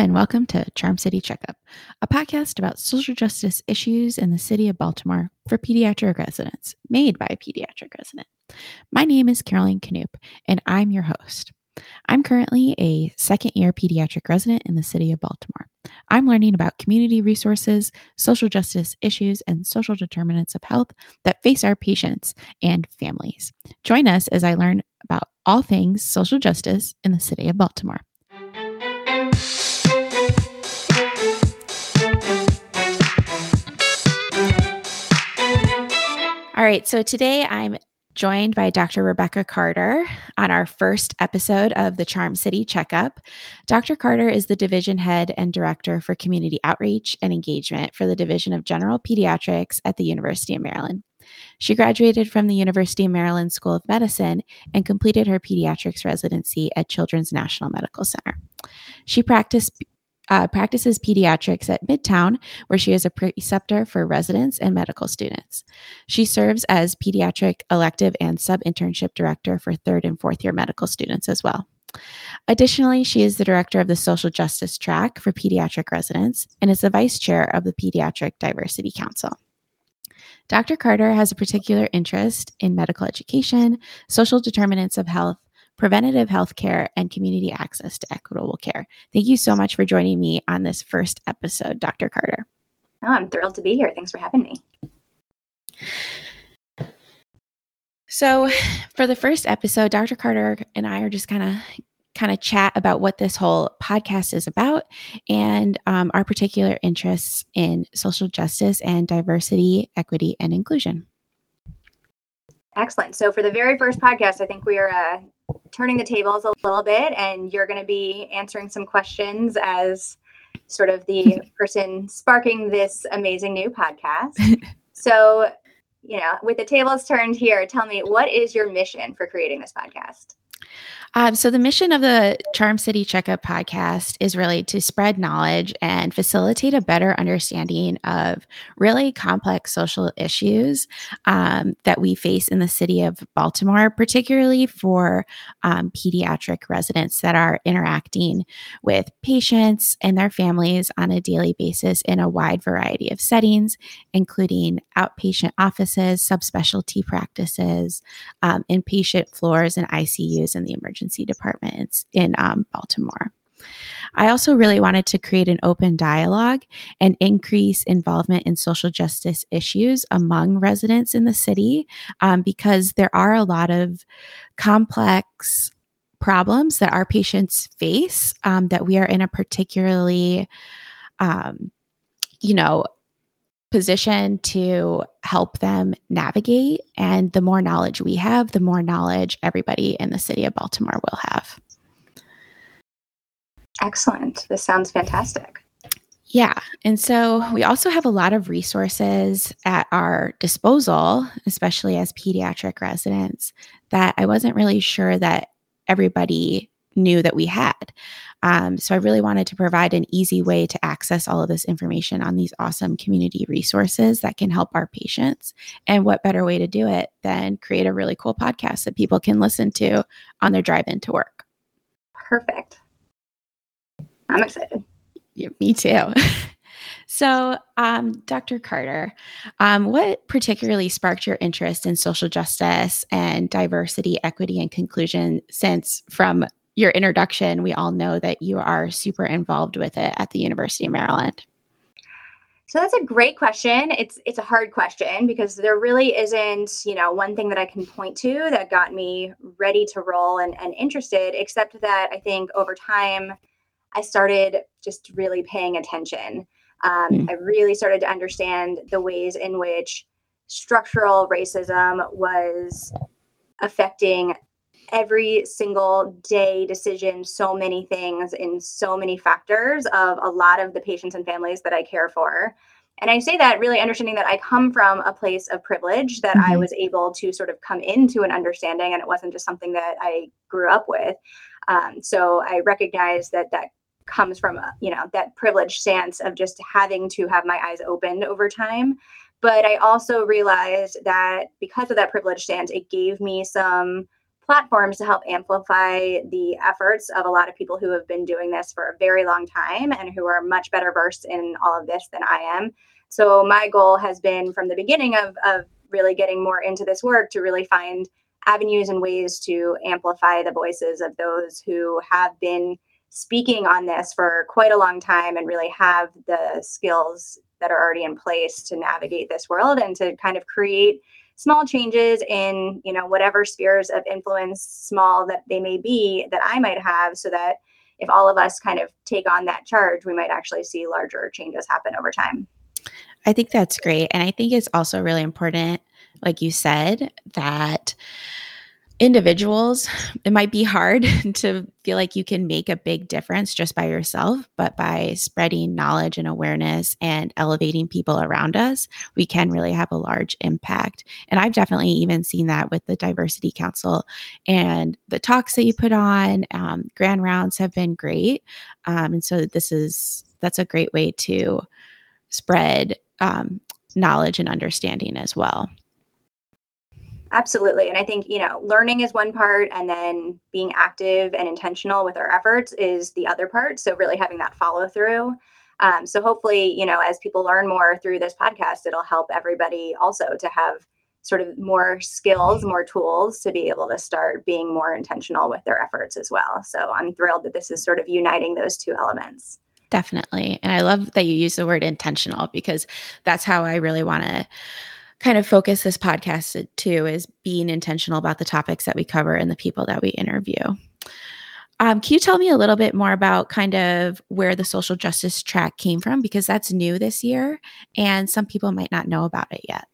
and welcome to Charm City Checkup, a podcast about social justice issues in the city of Baltimore for pediatric residents, made by a pediatric resident. My name is Caroline Canoop, and I'm your host. I'm currently a second-year pediatric resident in the city of Baltimore. I'm learning about community resources, social justice issues, and social determinants of health that face our patients and families. Join us as I learn about all things social justice in the city of Baltimore. All right, so today I'm joined by Dr. Rebecca Carter on our first episode of the Charm City Checkup. Dr. Carter is the division head and director for community outreach and engagement for the Division of General Pediatrics at the University of Maryland. She graduated from the University of Maryland School of Medicine and completed her pediatrics residency at Children's National Medical Center. She practices pediatrics at Midtown, where she is a preceptor for residents and medical students. She serves as pediatric elective and sub-internship director for third and fourth year medical students as well. Additionally, she is the director of the social justice track for pediatric residents and is the vice chair of the Pediatric Diversity Council. Dr. Carter has a particular interest in medical education, social determinants of health, preventative health care, and community access to equitable care. Thank you so much for joining me on this first episode, Dr. Carter. Oh, I'm thrilled to be here. Thanks for having me. So for the first episode, Dr. Carter and I are just kind of chat about what this whole podcast is about and our particular interests in social justice and diversity, equity, and inclusion. Excellent. So for the very first podcast, I think we are turning the tables a little bit, and you're going to be answering some questions as sort of the person sparking this amazing new podcast. So, with the tables turned here, tell me, what is your mission for creating this podcast? So the mission of the Charm City Checkup podcast is really to spread knowledge and facilitate a better understanding of really complex social issues that we face in the city of Baltimore, particularly for pediatric residents that are interacting with patients and their families on a daily basis in a wide variety of settings, including outpatient offices, subspecialty practices, inpatient floors, and ICUs in the emergency departments in Baltimore. I also really wanted to create an open dialogue and increase involvement in social justice issues among residents in the city because there are a lot of complex problems that our patients face that we are in a particularly, position to help them navigate. And the more knowledge we have, the more knowledge everybody in the city of Baltimore will have. Excellent. This sounds fantastic. Yeah. And so we also have a lot of resources at our disposal, especially as pediatric residents, that I wasn't really sure that everybody knew that we had. So I really wanted to provide an easy way to access all of this information on these awesome community resources that can help our patients. And what better way to do it than create a really cool podcast that people can listen to on their drive into work. Perfect. I'm excited. Yeah, me too. So, Dr. Carter, what particularly sparked your interest in social justice and diversity, equity, and inclusion, since from your introduction, we all know that you are super involved with it at the University of Maryland? So that's a great question. It's a hard question because there really isn't, one thing that I can point to that got me ready to roll and interested, except that I think over time, I started just really paying attention. I really started to understand the ways in which structural racism was affecting every single day decision, so many things in so many factors of a lot of the patients and families that I care for. And I say that really understanding that I come from a place of privilege, that I was able to sort of come into an understanding, and it wasn't just something that I grew up with. So I recognize that comes from, that privileged stance of just having to have my eyes opened over time. But I also realized that because of that privileged stance, it gave me some platforms to help amplify the efforts of a lot of people who have been doing this for a very long time and who are much better versed in all of this than I am. So my goal has been from the beginning of really getting more into this work to really find avenues and ways to amplify the voices of those who have been speaking on this for quite a long time and really have the skills that are already in place to navigate this world and to kind of create small changes in, you know, whatever spheres of influence, small that they may be, that I might have, so that if all of us kind of take on that charge, we might actually see larger changes happen over time. I think that's great. And I think it's also really important, like you said, that individuals, it might be hard to feel like you can make a big difference just by yourself, but by spreading knowledge and awareness and elevating people around us, we can really have a large impact. And I've definitely even seen that with the Diversity Council and the talks that you put on. Grand rounds have been great. And so that's a great way to spread knowledge and understanding as well. Absolutely. And I think, you know, learning is one part, and then being active and intentional with our efforts is the other part. So really having that follow through. So hopefully, you know, as people learn more through this podcast, it'll help everybody also to have sort of more skills, more tools to be able to start being more intentional with their efforts as well. So I'm thrilled that this is sort of uniting those two elements. Definitely. And I love that you use the word intentional, because that's how I really want to kind of focus this podcast too, is being intentional about the topics that we cover and the people that we interview. Can you tell me a little bit more about kind of where the social justice track came from? Because that's new this year and some people might not know about it yet.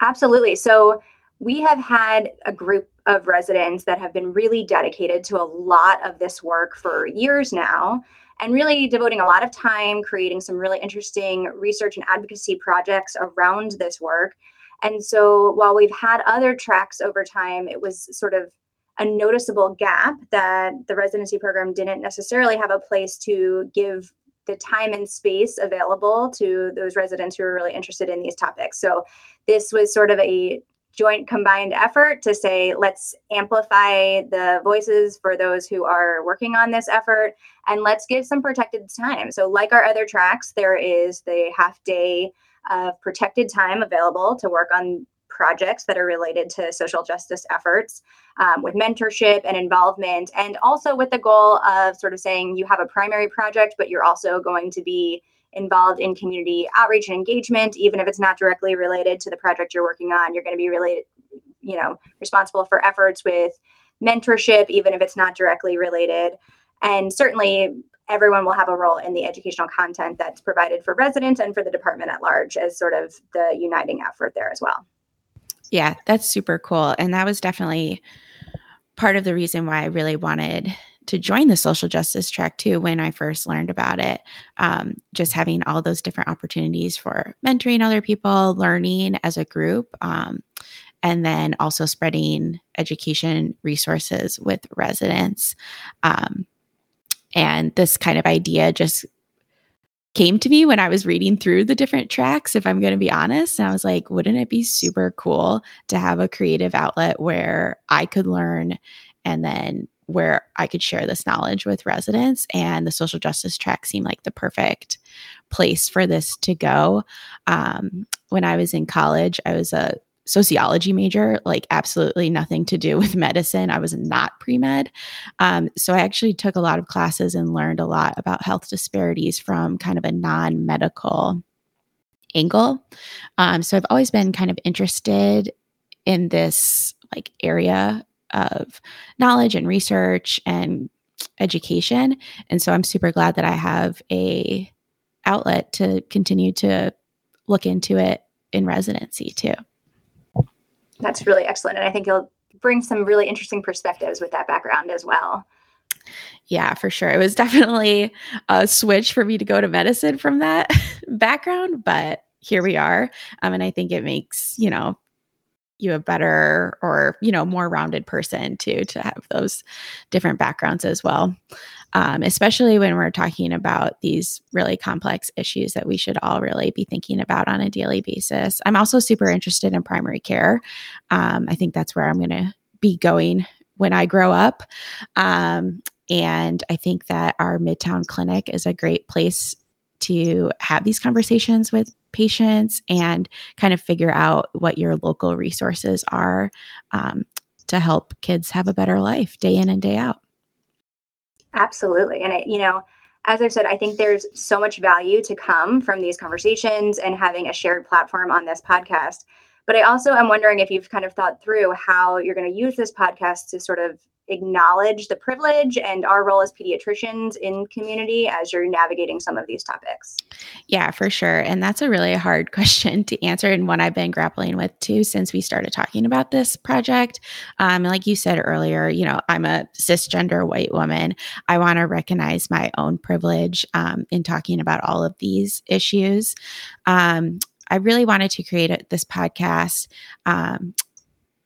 Absolutely. So we have had a group of residents that have been really dedicated to a lot of this work for years now, and really devoting a lot of time creating some really interesting research and advocacy projects around this work. And so while we've had other tracks over time, it was sort of a noticeable gap that the residency program didn't necessarily have a place to give the time and space available to those residents who are really interested in these topics. So this was sort of a joint combined effort to say, let's amplify the voices for those who are working on this effort, and let's give some protected time. So like our other tracks, there is the half day of protected time available to work on projects that are related to social justice efforts, with mentorship and involvement, and also with the goal of sort of saying you have a primary project, but you're also going to be involved in community outreach and engagement, even if it's not directly related to the project you're working on. You're going to be related, you know, responsible for efforts with mentorship, even if it's not directly related. And certainly everyone will have a role in the educational content that's provided for residents and for the department at large as sort of the uniting effort there as well. Yeah, that's super cool. And that was definitely part of the reason why I really wanted to join the social justice track too, when I first learned about it, just having all those different opportunities for mentoring other people, learning as a group, and then also spreading education resources with residents. And this kind of idea just came to me when I was reading through the different tracks, if I'm going to be honest. And I was like, wouldn't it be super cool to have a creative outlet where I could learn, and then where I could share this knowledge with residents? And the social justice track seemed like the perfect place for this to go. When I was in college, I was a sociology major, like absolutely nothing to do with medicine. I was not pre-med. So I actually took a lot of classes and learned a lot about health disparities from kind of a non-medical angle. So I've always been kind of interested in this like area of knowledge and research and education. And so I'm super glad that I have a outlet to continue to look into it in residency too. That's really excellent. And I think you'll bring some really interesting perspectives with that background as well. Yeah, for sure. It was definitely a switch for me to go to medicine from that background, but here we are. And I think it makes, you know, you a better or, you know, more rounded person too, to have those different backgrounds as well. Especially when we're talking about these really complex issues that we should all really be thinking about on a daily basis. I'm also super interested in primary care. I think that's where I'm going to be going when I grow up. And I think that our Midtown clinic is a great place to have these conversations with patients and kind of figure out what your local resources are to help kids have a better life day in and day out. Absolutely. And, as I've said, I think there's so much value to come from these conversations and having a shared platform on this podcast. But I also am wondering if you've kind of thought through how you're going to use this podcast to sort of acknowledge the privilege and our role as pediatricians in community as you're navigating some of these topics. Yeah, for sure. And that's a really hard question to answer, and one I've been grappling with too since we started talking about this project. And like you said earlier, I'm a cisgender white woman. I want to recognize my own privilege in talking about all of these issues. I really wanted to create this podcast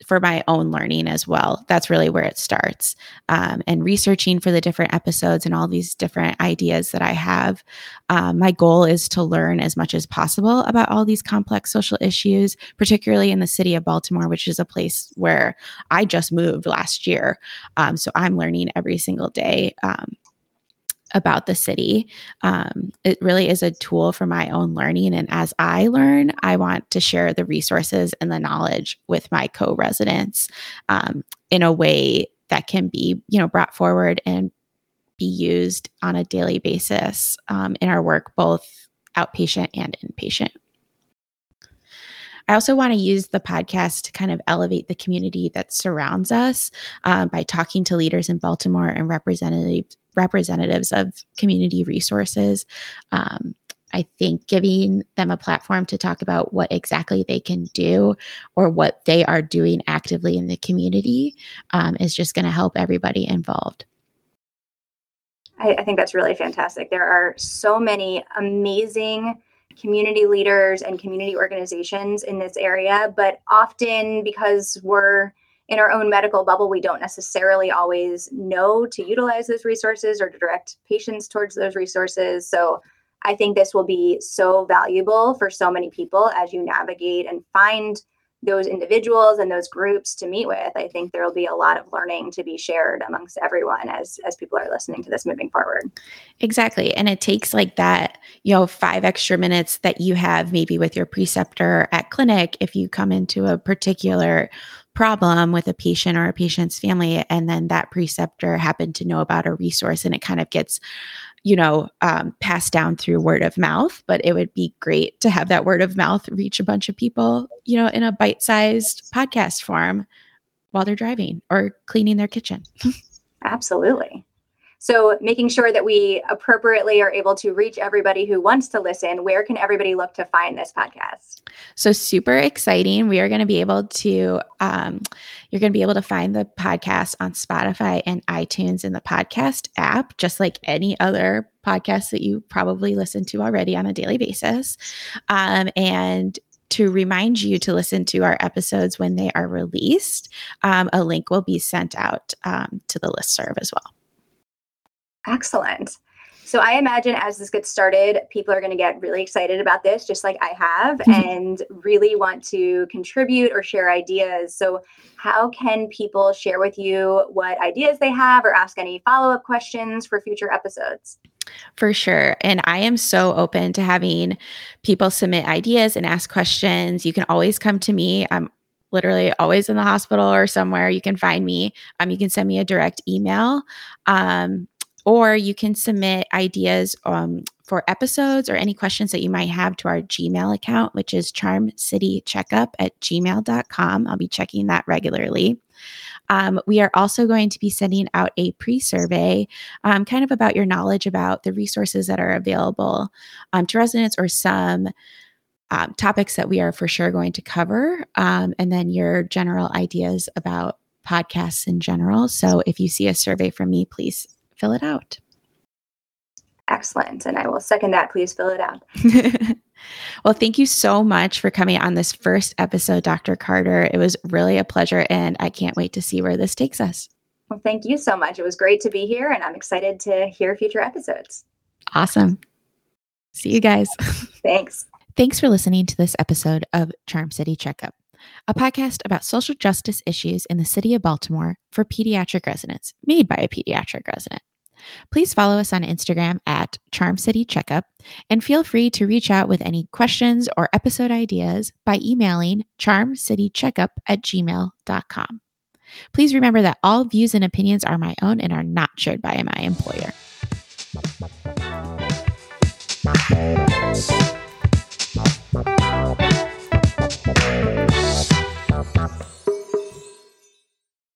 for my own learning as well. That's really where it starts. And researching for the different episodes and all these different ideas that I have. My goal is to learn as much as possible about all these complex social issues, particularly in the city of Baltimore, which is a place where I just moved last year. So I'm learning every single day about the city. It really is a tool for my own learning. And as I learn, I want to share the resources and the knowledge with my co-residents in a way that can be, brought forward and be used on a daily basis in our work, both outpatient and inpatient. I also want to use the podcast to kind of elevate the community that surrounds us by talking to leaders in Baltimore and representatives of community resources. I think giving them a platform to talk about what exactly they can do or what they are doing actively in the community is just going to help everybody involved. I think that's really fantastic. There are so many amazing community leaders and community organizations in this area, but often because we're in our own medical bubble, we don't necessarily always know to utilize those resources or to direct patients towards those resources. So I think this will be so valuable for so many people as you navigate and find those individuals and those groups to meet with. I think there will be a lot of learning to be shared amongst everyone as people are listening to this moving forward. Exactly. And it takes like that, 5 extra minutes that you have maybe with your preceptor at clinic if you come into a particular problem with a patient or a patient's family, and then that preceptor happened to know about a resource, and it kind of gets passed down through word of mouth. But it would be great to have that word of mouth reach a bunch of people, in a bite-sized podcast form while they're driving or cleaning their kitchen. Absolutely. So making sure that we appropriately are able to reach everybody who wants to listen, where can everybody look to find this podcast? So super exciting. We are going to be able to, you're going to be able to find the podcast on Spotify and iTunes in the podcast app, just like any other podcast that you probably listen to already on a daily basis. And to remind you to listen to our episodes when they are released, a link will be sent out to the listserv as well. Excellent. So I imagine as this gets started, people are going to get really excited about this, just like I have, and really want to contribute or share ideas. So how can people share with you what ideas they have or ask any follow-up questions for future episodes? For sure. And I am so open to having people submit ideas and ask questions. You can always come to me. I'm literally always in the hospital or somewhere. You can find me. You can send me a direct email. Or you can submit ideas for episodes or any questions that you might have to our Gmail account, which is charmcitycheckup@gmail.com. I'll be checking that regularly. We are also going to be sending out a pre-survey kind of about your knowledge about the resources that are available to residents or some topics that we are for sure going to cover, and then your general ideas about podcasts in general. So if you see a survey from me, please fill it out. Excellent. And I will second that. Please fill it out. Well, thank you so much for coming on this first episode, Dr. Carter. It was really a pleasure, and I can't wait to see where this takes us. Well, thank you so much. It was great to be here, and I'm excited to hear future episodes. Awesome. See you guys. Thanks. Thanks for listening to this episode of Charm City Checkup. a podcast about social justice issues in the city of Baltimore for pediatric residents, made by a pediatric resident. Please follow us on Instagram at Charm City Checkup, and feel free to reach out with any questions or episode ideas by emailing charmcitycheckup@gmail.com. Please remember that all views and opinions are my own and are not shared by my employer.